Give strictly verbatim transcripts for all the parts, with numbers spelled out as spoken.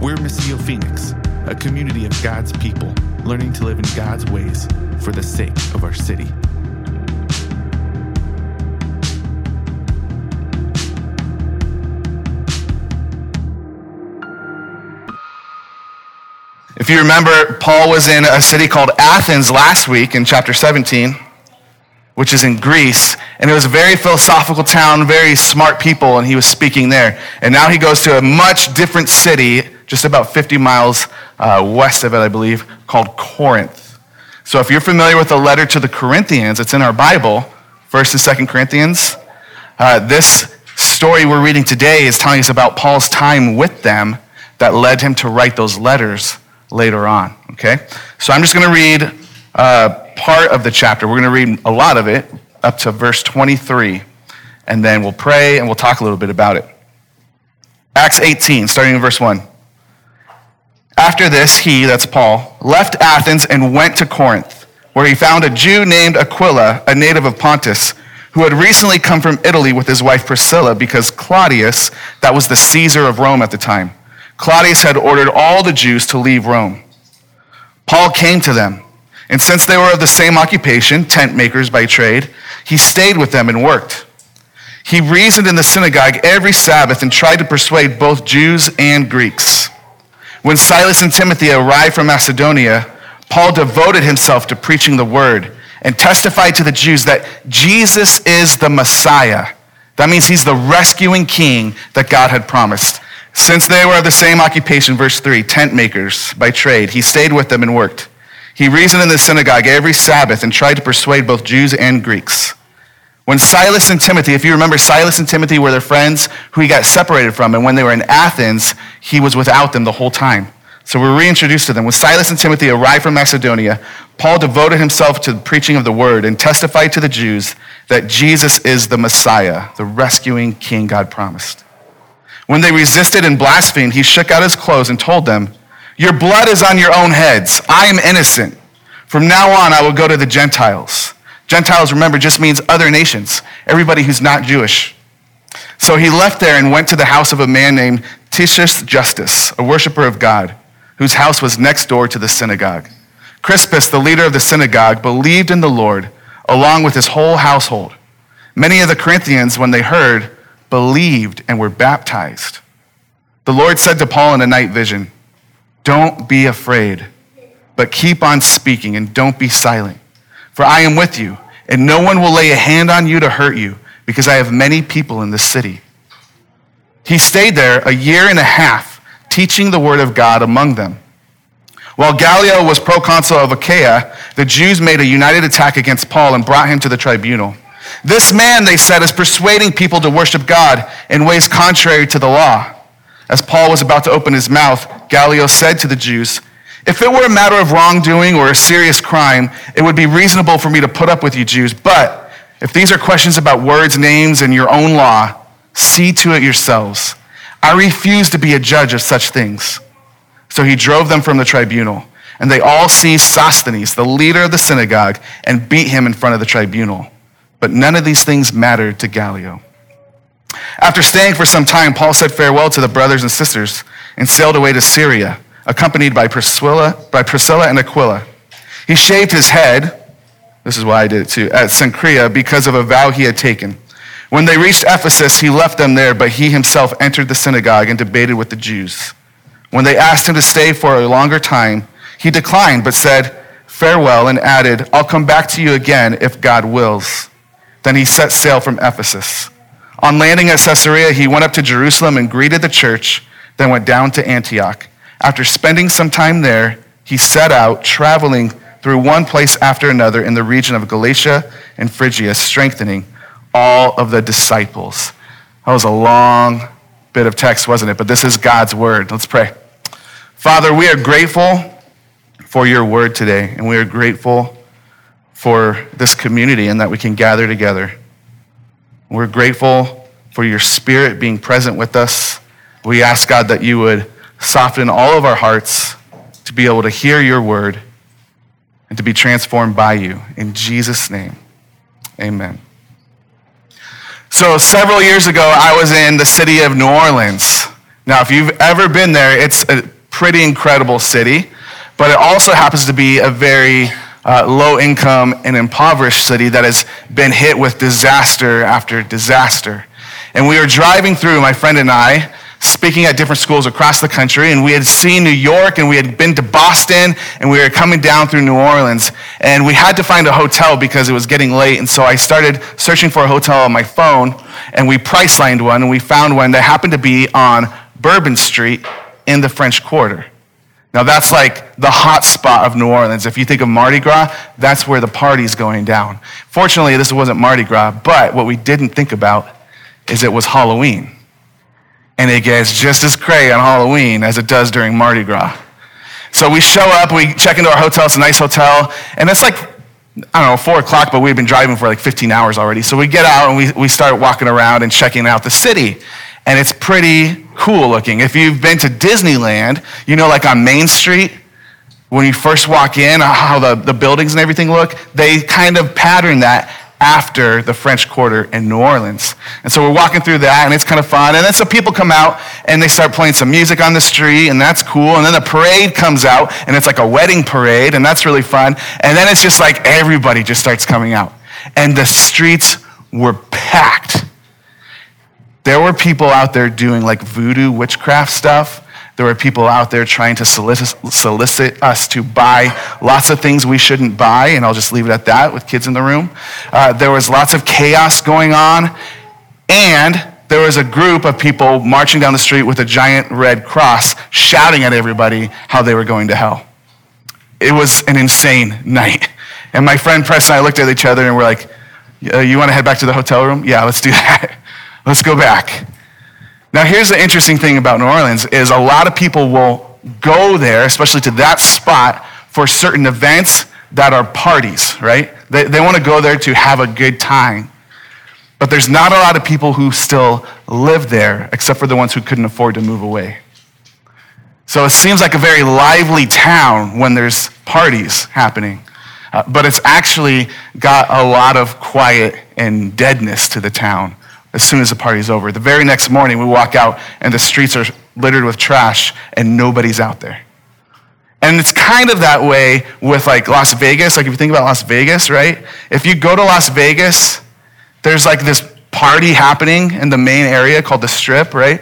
We're Missio Phoenix, a community of God's people learning to live in God's ways for the sake of our city. If you remember, Paul was in a city called Athens last week in chapter seventeen, which is in Greece, and it was a very philosophical town, very smart people, and he was speaking there. And now he goes to a much different city, just about fifty miles uh, west of it, I believe, called Corinth. So if you're familiar with the letter to the Corinthians, it's in our Bible, First and Second Corinthians. Uh, this story we're reading today is telling us about Paul's time with them that led him to write those letters later on, okay? So I'm just going to read uh, part of the chapter. We're going to read a lot of it, up to verse twenty-three, and then we'll pray and we'll talk a little bit about it. Acts eighteen, starting in verse one. After this, he, that's Paul, left Athens and went to Corinth, where he found a Jew named Aquila, a native of Pontus, who had recently come from Italy with his wife Priscilla, because Claudius, that was the Caesar of Rome at the time, Claudius had ordered all the Jews to leave Rome. Paul came to them, and since they were of the same occupation, tent makers by trade, he stayed with them and worked. He reasoned in the synagogue every Sabbath and tried to persuade both Jews and Greeks. When Silas and Timothy arrived from Macedonia, Paul devoted himself to preaching the word and testified to the Jews that Jesus is the Messiah. That means he's the rescuing king that God had promised. Since they were of the same occupation, verse three, tent makers by trade, he stayed with them and worked. He reasoned in the synagogue every Sabbath and tried to persuade both Jews and Greeks. When Silas and Timothy, if you remember, Silas and Timothy were their friends who he got separated from, and when they were in Athens, he was without them the whole time. So we're reintroduced to them. When Silas and Timothy arrived from Macedonia, Paul devoted himself to the preaching of the word and testified to the Jews that Jesus is the Messiah, the rescuing king God promised. When they resisted and blasphemed, he shook out his clothes and told them, "Your blood is on your own heads. I am innocent. From now on, I will go to the Gentiles." Gentiles, remember, just means other nations, everybody who's not Jewish. So he left there and went to the house of a man named Titius Justus, a worshiper of God, whose house was next door to the synagogue. Crispus, the leader of the synagogue, believed in the Lord, along with his whole household. Many of the Corinthians, when they heard, believed and were baptized. The Lord said to Paul in a night vision, "Don't be afraid, but keep on speaking and don't be silent. For I am with you, and no one will lay a hand on you to hurt you, because I have many people in this city." He stayed there a year and a half, teaching the word of God among them. While Gallio was proconsul of Achaia, the Jews made a united attack against Paul and brought him to the tribunal. "This man," they said, "is persuading people to worship God in ways contrary to the law." As Paul was about to open his mouth, Gallio said to the Jews, "If it were a matter of wrongdoing or a serious crime, it would be reasonable for me to put up with you Jews. But if these are questions about words, names, and your own law, see to it yourselves. I refuse to be a judge of such things." So he drove them from the tribunal, and they all seized Sosthenes, the leader of the synagogue, and beat him in front of the tribunal. But none of these things mattered to Gallio. After staying for some time, Paul said farewell to the brothers and sisters and sailed away to Syria, accompanied by Priscilla, by Priscilla and Aquila. He shaved his head, this is why I did it too, at Cenchrea because of a vow he had taken. When they reached Ephesus, he left them there, but he himself entered the synagogue and debated with the Jews. When they asked him to stay for a longer time, he declined, but said farewell and added, "I'll come back to you again if God wills." Then he set sail from Ephesus. On landing at Caesarea, he went up to Jerusalem and greeted the church, then went down to Antioch. After spending some time there, he set out, traveling through one place after another in the region of Galatia and Phrygia, strengthening all of the disciples. That was a long bit of text, wasn't it? But this is God's word. Let's pray. Father, we are grateful for your word today, and we are grateful for this community and that we can gather together. We're grateful for your spirit being present with us. We ask, God, that you would soften all of our hearts to be able to hear your word and to be transformed by you. In Jesus' name, amen. So several years ago, I was in the city of New Orleans. Now, if you've ever been there, it's a pretty incredible city, but it also happens to be a very uh, low-income and impoverished city that has been hit with disaster after disaster. And we were driving through, my friend and I, speaking at different schools across the country, and we had seen New York, and we had been to Boston, and we were coming down through New Orleans, and we had to find a hotel because it was getting late, and so I started searching for a hotel on my phone, and we price-lined one, and we found one that happened to be on Bourbon Street in the French Quarter. Now, that's like the hot spot of New Orleans. If you think of Mardi Gras, that's where the party's going down. Fortunately, this wasn't Mardi Gras, but what we didn't think about is it was Halloween. And it gets just as cray on Halloween as it does during Mardi Gras. So we show up, we check into our hotel, it's a nice hotel, and it's like, I don't know, four o'clock, but we've been driving for like fifteen hours already. So we get out and we, we start walking around and checking out the city. And it's pretty cool looking. If you've been to Disneyland, you know, like on Main Street, when you first walk in, how the, the buildings and everything look, they kind of pattern that after the French Quarter in New Orleans. And so we're walking through that, and it's kind of fun. And then some people come out, and they start playing some music on the street, and that's cool. And then a parade comes out, and it's like a wedding parade, and that's really fun. And then it's just like everybody just starts coming out. And the streets were packed. There were people out there doing like voodoo witchcraft stuff. There were people out there trying to solicit, solicit us to buy lots of things we shouldn't buy, and I'll just leave it at that with kids in the room. Uh, there was lots of chaos going on, and there was a group of people marching down the street with a giant red cross, shouting at everybody how they were going to hell. It was an insane night. And my friend Press and I looked at each other, and we're like, you want to head back to the hotel room? Yeah, let's do that. Let's go back. Now, here's the interesting thing about New Orleans is a lot of people will go there, especially to that spot, for certain events that are parties, right? They, they want to go there to have a good time. But there's not a lot of people who still live there, except for the ones who couldn't afford to move away. So it seems like a very lively town when there's parties happening. Uh, but it's actually got a lot of quiet and deadness to the town. As soon as the party's over. The very next morning, we walk out, and the streets are littered with trash, and nobody's out there. And it's kind of that way with, like, Las Vegas. Like, if you think about Las Vegas, right? If you go to Las Vegas, there's, like, this party happening in the main area called the Strip, right?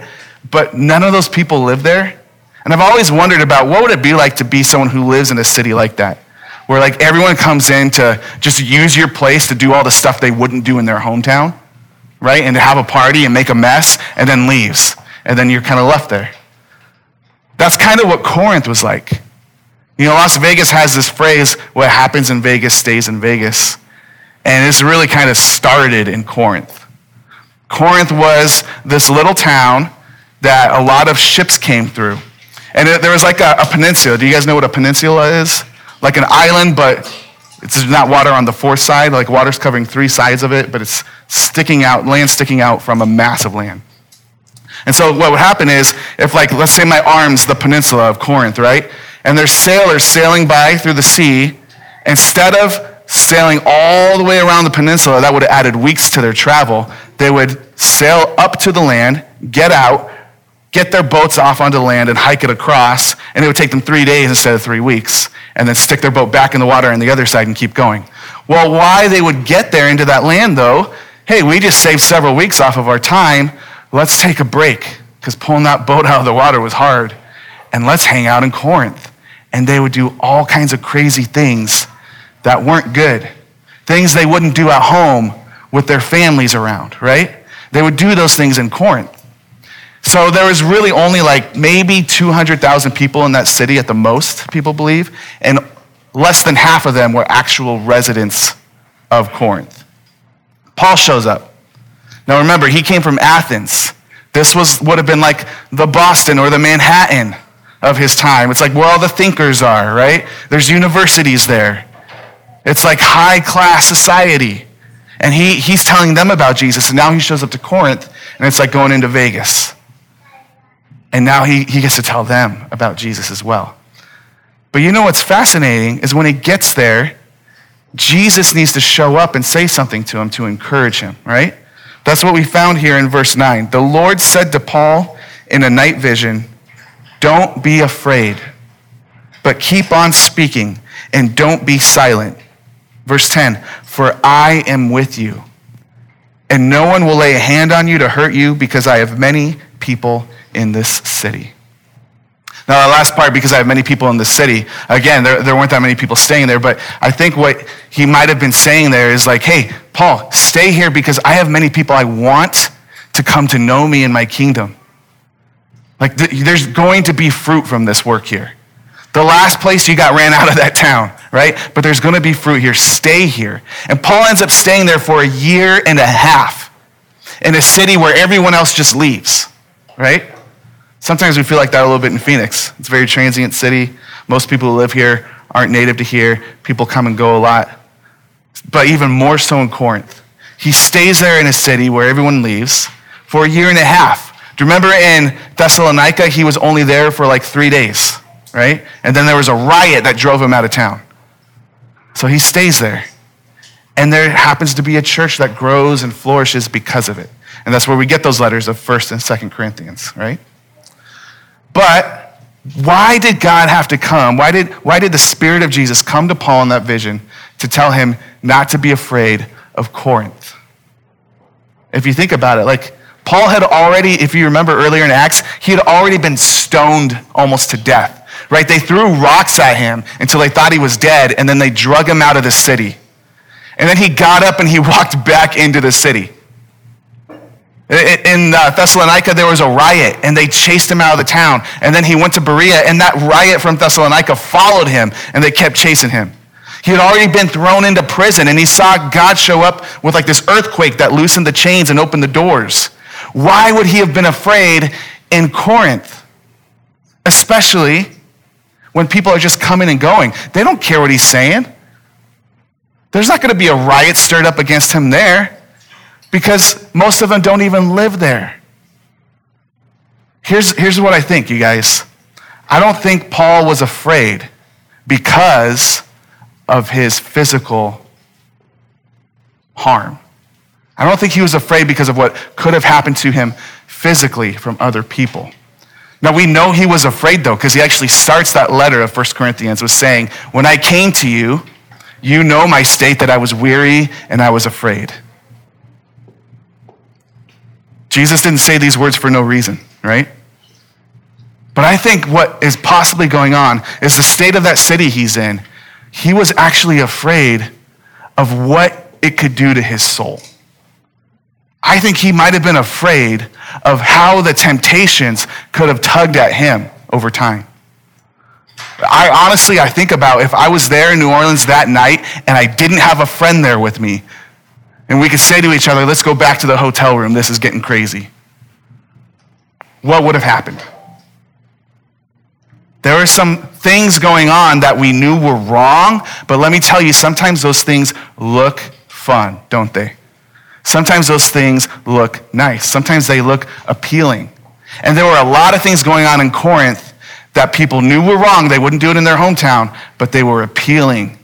But none of those people live there. And I've always wondered about what would it be like to be someone who lives in a city like that, where, like, everyone comes in to just use your place to do all the stuff they wouldn't do in their hometown, right? And to have a party and make a mess and then leaves. And then you're kind of left there. That's kind of what Corinth was like. You know, Las Vegas has this phrase, what happens in Vegas stays in Vegas. And this really kind of started in Corinth. Corinth was this little town that a lot of ships came through. And there was like a, a peninsula. Do you guys know what a peninsula is? Like an island, but it's not water on the fourth side, like water's covering three sides of it, but it's sticking out, land sticking out from a mass of land. And so what would happen is, if like, let's say my arm's the peninsula of Corinth, right? And there's sailors sailing by through the sea, instead of sailing all the way around the peninsula, that would have added weeks to their travel, they would sail up to the land, get out, get their boats off onto land and hike it across, and it would take them three days instead of three weeks, and then stick their boat back in the water on the other side and keep going. Well, why they would get there into that land, though, hey, we just saved several weeks off of our time. Let's take a break, because pulling that boat out of the water was hard, and let's hang out in Corinth. And they would do all kinds of crazy things that weren't good, things they wouldn't do at home with their families around, right? They would do those things in Corinth. So there was really only like maybe two hundred thousand people in that city at the most, people believe, and less than half of them were actual residents of Corinth. Paul shows up. Now remember, he came from Athens. This was would have been like the Boston or the Manhattan of his time. It's like where all the thinkers are, right? There's universities there. It's like high-class society. And he he's telling them about Jesus, and now he shows up to Corinth, and it's like going into Vegas. And now he, he gets to tell them about Jesus as well. But you know what's fascinating is when he gets there, Jesus needs to show up and say something to him to encourage him, right? That's what we found here in verse nine. The Lord said to Paul in a night vision, don't be afraid, but keep on speaking and don't be silent. Verse ten, for I am with you, and no one will lay a hand on you to hurt you, because I have many people in this city. Now, that last part, because I have many people in the city, again, there, there weren't that many people staying there, but I think what he might have been saying there is like, hey, Paul, stay here because I have many people I want to come to know me in my kingdom. Like, th- there's going to be fruit from this work here. The last place you got ran out of that town, right? But there's going to be fruit here. Stay here. And Paul ends up staying there for a year and a half in a city where everyone else just leaves, right? Sometimes we feel like that a little bit in Phoenix. It's a very transient city. Most people who live here aren't native to here. People come and go a lot. But even more so in Corinth. He stays there in a city where everyone leaves for a year and a half. Do you remember in Thessalonica, he was only there for like three days, right? And then there was a riot that drove him out of town. So he stays there. And there happens to be a church that grows and flourishes because of it. And that's where we get those letters of First and Second Corinthians, right? But why did God have to come? Why did, why did the Spirit of Jesus come to Paul in that vision to tell him not to be afraid of Corinth? If you think about it, like Paul had already, if you remember earlier in Acts, he had already been stoned almost to death, right? They threw rocks at him until they thought he was dead, and then they drug him out of the city. And then he got up and he walked back into the city. In Thessalonica, there was a riot, and they chased him out of the town. And then he went to Berea, and that riot from Thessalonica followed him, and they kept chasing him. He had already been thrown into prison, and he saw God show up with like this earthquake that loosened the chains and opened the doors. Why would he have been afraid in Corinth? Especially when people are just coming and going. They don't care what he's saying. There's not going to be a riot stirred up against him there, because most of them don't even live there. Here's, here's what I think, you guys. I don't think Paul was afraid because of his physical harm. I don't think he was afraid because of what could have happened to him physically from other people. Now, we know he was afraid, though, because he actually starts that letter of First Corinthians with saying, when I came to you, you know my state, that I was weary and I was afraid. Jesus didn't say these words for no reason, right? But I think what is possibly going on is the state of that city he's in. He was actually afraid of what it could do to his soul. I think he might have been afraid of how the temptations could have tugged at him over time. I honestly, I think about if I was there in New Orleans that night and I didn't have a friend there with me, and we could say to each other, let's go back to the hotel room. This is getting crazy. What would have happened? There are some things going on that we knew were wrong, but let me tell you, sometimes those things look fun, don't they? Sometimes those things look nice. Sometimes they look appealing. And there were a lot of things going on in Corinth that people knew were wrong. They wouldn't do it in their hometown, but they were appealing,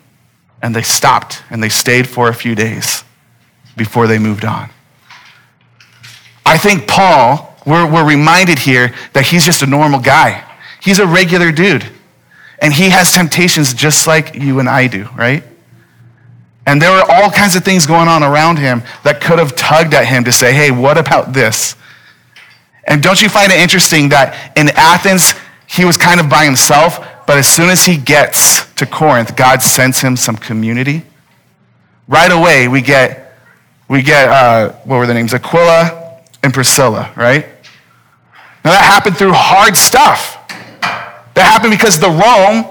and they stopped, and they stayed for a few days before they moved on. I think Paul, we're, we're reminded here that he's just a normal guy. He's a regular dude. And he has temptations just like you and I do, right? And there were all kinds of things going on around him that could have tugged at him to say, hey, what about this? And don't you find it interesting that in Athens, he was kind of by himself, but as soon as he gets to Corinth, God sends him some community. Right away, we get We get, uh, what were their names? Aquila and Priscilla, right? Now that happened through hard stuff. That happened because the Rome,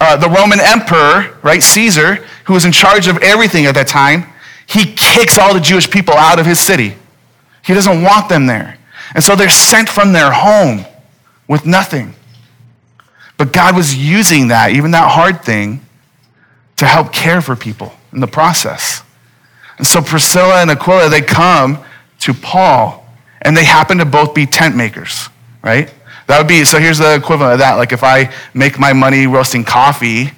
uh, the Roman emperor, right, Caesar, who was in charge of everything at that time, he kicks all the Jewish people out of his city. He doesn't want them there. And so they're sent from their home with nothing. But God was using that, even that hard thing, to help care for people in the process. And so Priscilla and Aquila, they come to Paul, and they happen to both be tent makers, right? That would be, so here's the equivalent of that. Like if I make my money roasting coffee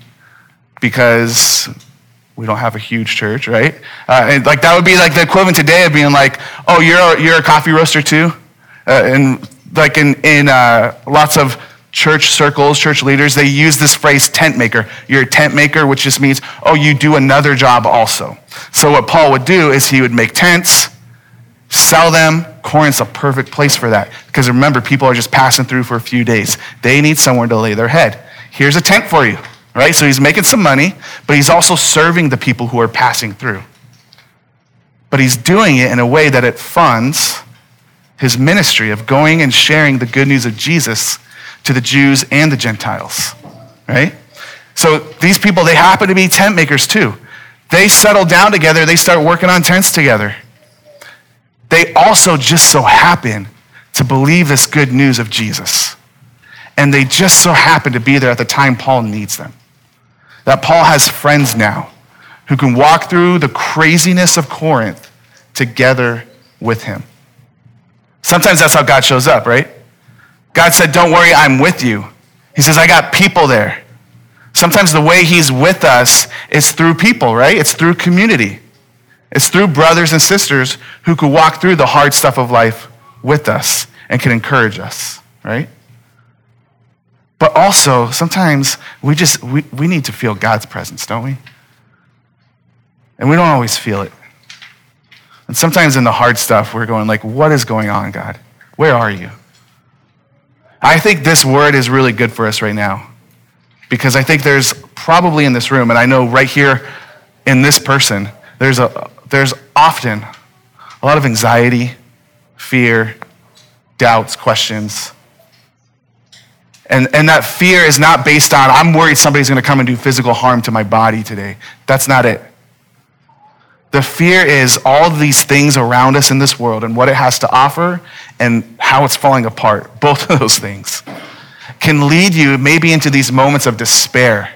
because we don't have a huge church, right? Uh, and like that would be like the equivalent today of being like, oh, you're a, you're a coffee roaster too? Uh, and like in, in uh, lots of church circles, church leaders, they use this phrase tent maker. You're a tent maker, which just means, oh, you do another job also. So what Paul would do is he would make tents, sell them. Corinth's a perfect place for that. Because remember, people are just passing through for a few days. They need somewhere to lay their head. Here's a tent for you, right? So he's making some money, but he's also serving the people who are passing through. But he's doing it in a way that it funds his ministry of going and sharing the good news of Jesus to the Jews and the Gentiles, right? So these people, they happen to be tent makers too. They settle down together. They start working on tents together. They also just so happen to believe this good news of Jesus. And they just so happen to be there at the time Paul needs them. That Paul has friends now who can walk through the craziness of Corinth together with him. Sometimes that's how God shows up, right? God said, don't worry, I'm with you. He says, I got people there. Sometimes the way he's with us is through people, right? It's through community. It's through brothers and sisters who could walk through the hard stuff of life with us and can encourage us, right? But also, sometimes we just, we, we need to feel God's presence, don't we? And we don't always feel it. And sometimes in the hard stuff, we're going like, what is going on, God? Where are you? I think this word is really good for us right now because I think there's probably in this room, and I know right here in this person, there's a there's often a lot of anxiety, fear, doubts, questions. And, and that fear is not based on, I'm worried somebody's gonna come and do physical harm to my body today. That's not it. The fear is all these things around us in this world and what it has to offer and how it's falling apart. Both of those things can lead you maybe into these moments of despair,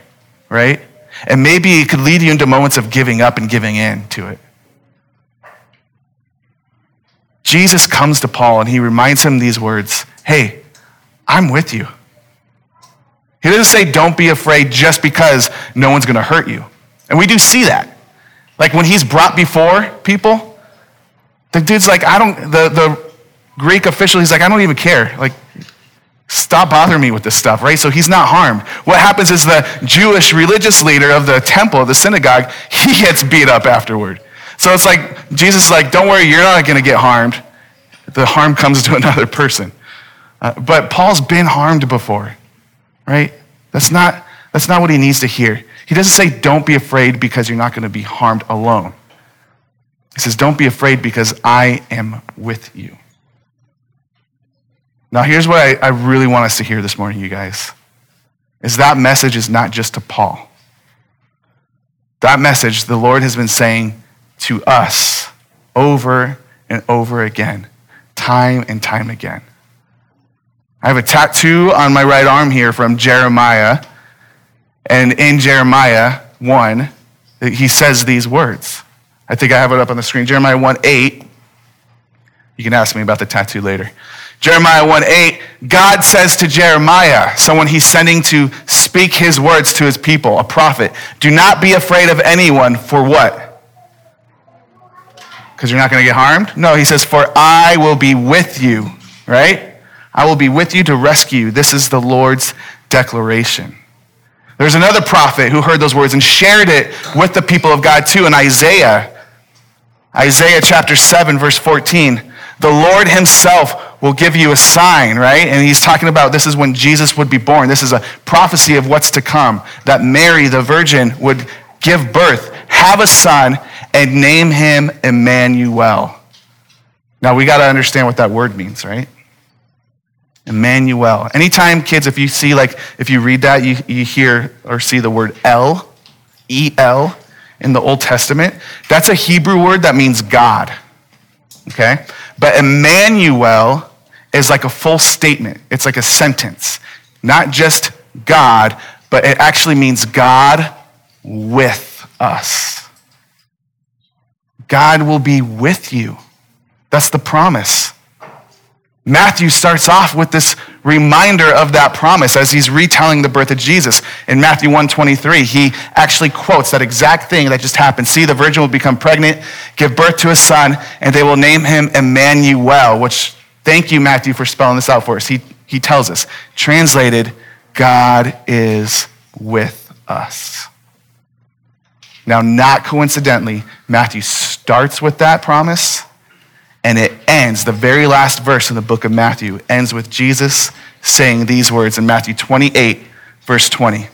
right? And maybe it could lead you into moments of giving up and giving in to it. Jesus comes to Paul and he reminds him these words, hey, I'm with you. He doesn't say don't be afraid just because no one's gonna hurt you. And we do see that. Like when he's brought before people, the dude's like, I don't, the, the Greek official, he's like, I don't even care. Like, stop bothering me with this stuff, right? So he's not harmed. What happens is the Jewish religious leader of the temple, the synagogue, he gets beat up afterward. So it's like, Jesus is like, don't worry, you're not gonna get harmed. The harm comes to another person. Uh, but Paul's been harmed before, right? That's not, that's not what he needs to hear. He doesn't say, don't be afraid because you're not going to be harmed alone. He says, don't be afraid because I am with you. Now, here's what I, I really want us to hear this morning, you guys, is that message is not just to Paul. That message the Lord has been saying to us over and over again, time and time again. I have a tattoo on my right arm here from Jeremiah. And in Jeremiah one, he says these words. I think I have it up on the screen. Jeremiah one eight. You can ask me about the tattoo later. Jeremiah one eight, God says to Jeremiah, someone he's sending to speak his words to his people, a prophet, do not be afraid of anyone for what? Because you're not going to get harmed? No, he says, for I will be with you, right? I will be with you to rescue. This is the Lord's declaration. There's another prophet who heard those words and shared it with the people of God too in Isaiah. Isaiah chapter seven, verse fourteen. The Lord himself will give you a sign, right? And he's talking about this is when Jesus would be born. This is a prophecy of what's to come, that Mary, the virgin, would give birth, have a son, and name him Emmanuel. Now we gotta understand what that word means, right? Emmanuel. Anytime, kids, if you see, like, if you read that, you, you hear or see the word El, E L, in the Old Testament, that's a Hebrew word that means God, okay? But Emmanuel is like a full statement. It's like a sentence. Not just God, but it actually means God with us. God will be with you. That's the promise. Matthew starts off with this reminder of that promise as he's retelling the birth of Jesus. In Matthew one twenty-three, he actually quotes that exact thing that just happened. See, the virgin will become pregnant, give birth to a son, and they will name him Emmanuel, which Thank you, Matthew, for spelling this out for us. He, he tells us, translated, God is with us. Now, not coincidentally, Matthew starts with that promise, and it ends, the very last verse in the book of Matthew, ends with Jesus saying these words in Matthew twenty-eight, verse twenty.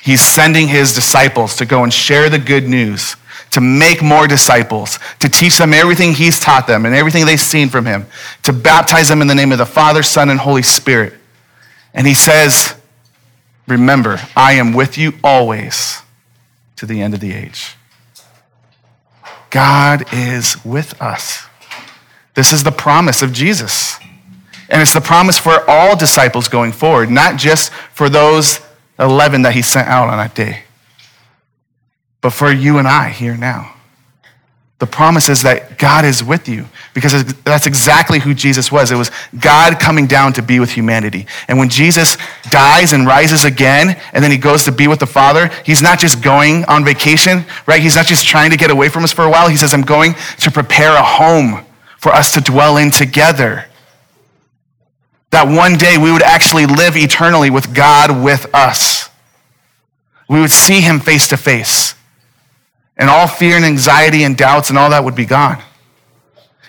He's sending his disciples to go and share the good news, to make more disciples, to teach them everything he's taught them and everything they've seen from him, to baptize them in the name of the Father, Son, and Holy Spirit. And he says, remember, I am with you always to the end of the age. God is with us. This is the promise of Jesus. And it's the promise for all disciples going forward, not just for those eleven that he sent out on that day, but for you and I here now. The promise is that God is with you, because that's exactly who Jesus was. It was God coming down to be with humanity. And when Jesus dies and rises again, and then he goes to be with the Father, he's not just going on vacation, right? He's not just trying to get away from us for a while. He says, I'm going to prepare a home for us to dwell in together. That one day we would actually live eternally with God with us. We would see him face to face. And all fear and anxiety and doubts and all that would be gone.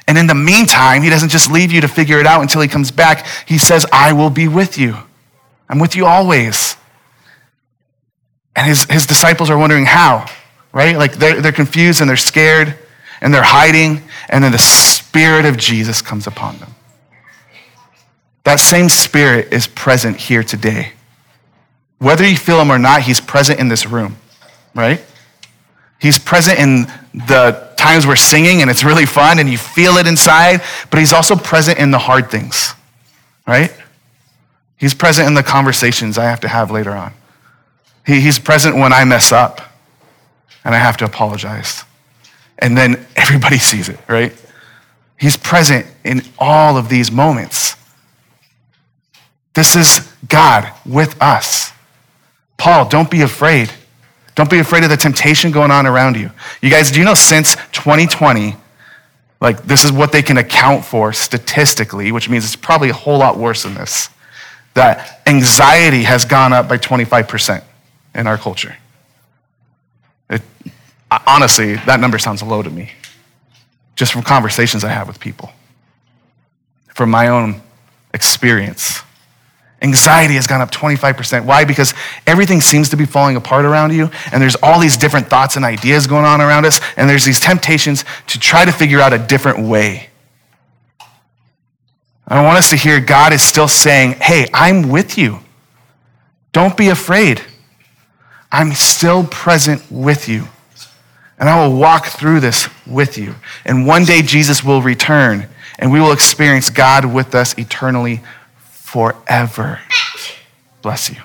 And in the meantime, he doesn't just leave you to figure it out until he comes back. He says, I will be with you. I'm with you always. And his, his disciples are wondering how, right? Like they're, they're confused and they're scared and they're hiding. And then the Spirit of Jesus comes upon them. That same Spirit is present here today. Whether you feel him or not, he's present in this room, right? He's present in the times we're singing and it's really fun and you feel it inside, but he's also present in the hard things, right? He's present in the conversations I have to have later on. He, he's present when I mess up and I have to apologize. And then everybody sees it, right? He's present in all of these moments. This is God with us. Paul, don't be afraid. Don't be afraid of the temptation going on around you. You guys, do you know since twenty twenty, like this is what they can account for statistically, which means it's probably a whole lot worse than this, that anxiety has gone up by twenty-five percent in our culture. It, honestly, that number sounds low to me, just from conversations I have with people, from my own experience. Anxiety has gone up twenty-five percent. Why? Because everything seems to be falling apart around you, and there's all these different thoughts and ideas going on around us, and there's these temptations to try to figure out a different way. I want us to hear God is still saying, hey, I'm with you. Don't be afraid. I'm still present with you, and I will walk through this with you. And one day Jesus will return, and we will experience God with us eternally forever. Bless you.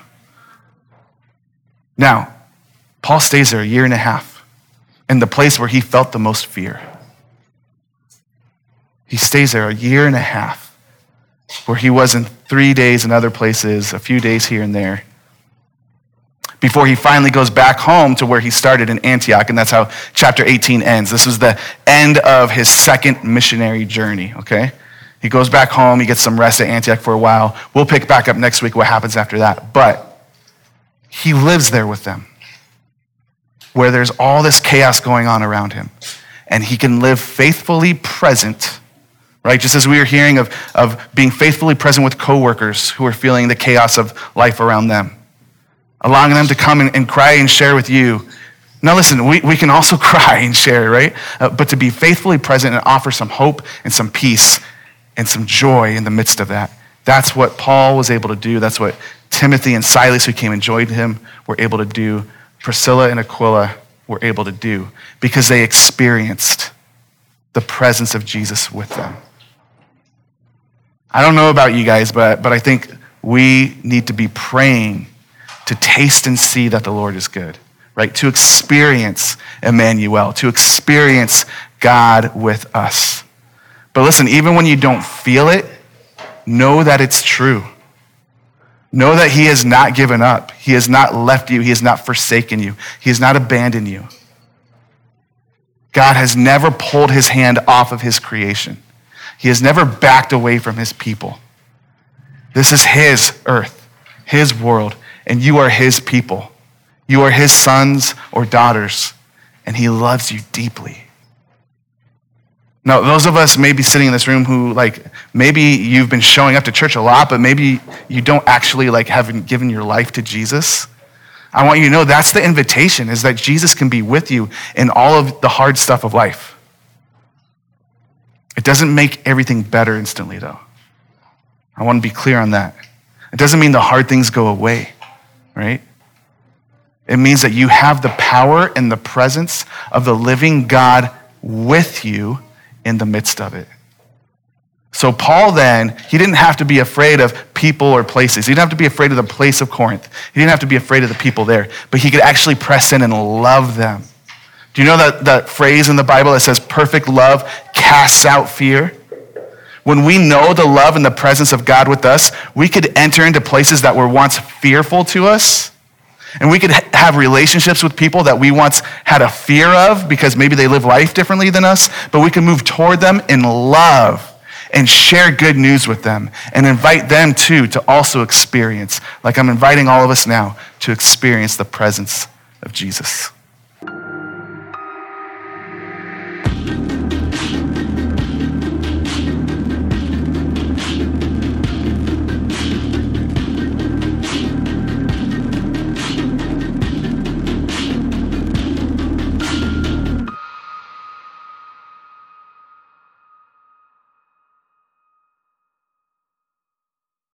Now, Paul stays there a year and a half in the place where he felt the most fear. He stays there a year and a half where he was in three days in other places, a few days here and there, before he finally goes back home to where he started in Antioch, and that's how chapter eighteen ends. This was the end of his second missionary journey, okay? He goes back home, he gets some rest at Antioch for a while. We'll pick back up next week what happens after that. But he lives there with them, where there's all this chaos going on around him. And he can live faithfully present, right? Just as we were hearing of, of being faithfully present with coworkers who are feeling the chaos of life around them, allowing them to come and, and cry and share with you. Now listen, we, we can also cry and share, right? Uh, but to be faithfully present and offer some hope and some peace and some joy in the midst of that. That's what Paul was able to do. That's what Timothy and Silas, who came and joined him, were able to do. Priscilla and Aquila were able to do because they experienced the presence of Jesus with them. I don't know about you guys, but, but I think we need to be praying to taste and see that the Lord is good, right? To experience Emmanuel, to experience God with us. But listen, even when you don't feel it, know that it's true. Know that he has not given up. He has not left you. He has not forsaken you. He has not abandoned you. God has never pulled his hand off of his creation. He has never backed away from his people. This is his earth, his world, and you are his people. You are his sons or daughters, and he loves you deeply. Now, those of us maybe sitting in this room who, like, maybe you've been showing up to church a lot, but maybe you don't actually, like, haven't given your life to Jesus. I want you to know that's the invitation, is that Jesus can be with you in all of the hard stuff of life. It doesn't make everything better instantly, though. I want to be clear on that. It doesn't mean the hard things go away, right? It means that you have the power and the presence of the living God with you in the midst of it. So Paul then, he didn't have to be afraid of people or places. He didn't have to be afraid of the place of Corinth. He didn't have to be afraid of the people there, but he could actually press in and love them. Do you know that, that phrase in the Bible that says perfect love casts out fear? When we know the love and the presence of God with us, we could enter into places that were once fearful to us, and we could ha- have relationships with people that we once had a fear of because maybe they live life differently than us, but we can move toward them in love and share good news with them and invite them too to also experience, like I'm inviting all of us now, to experience the presence of Jesus.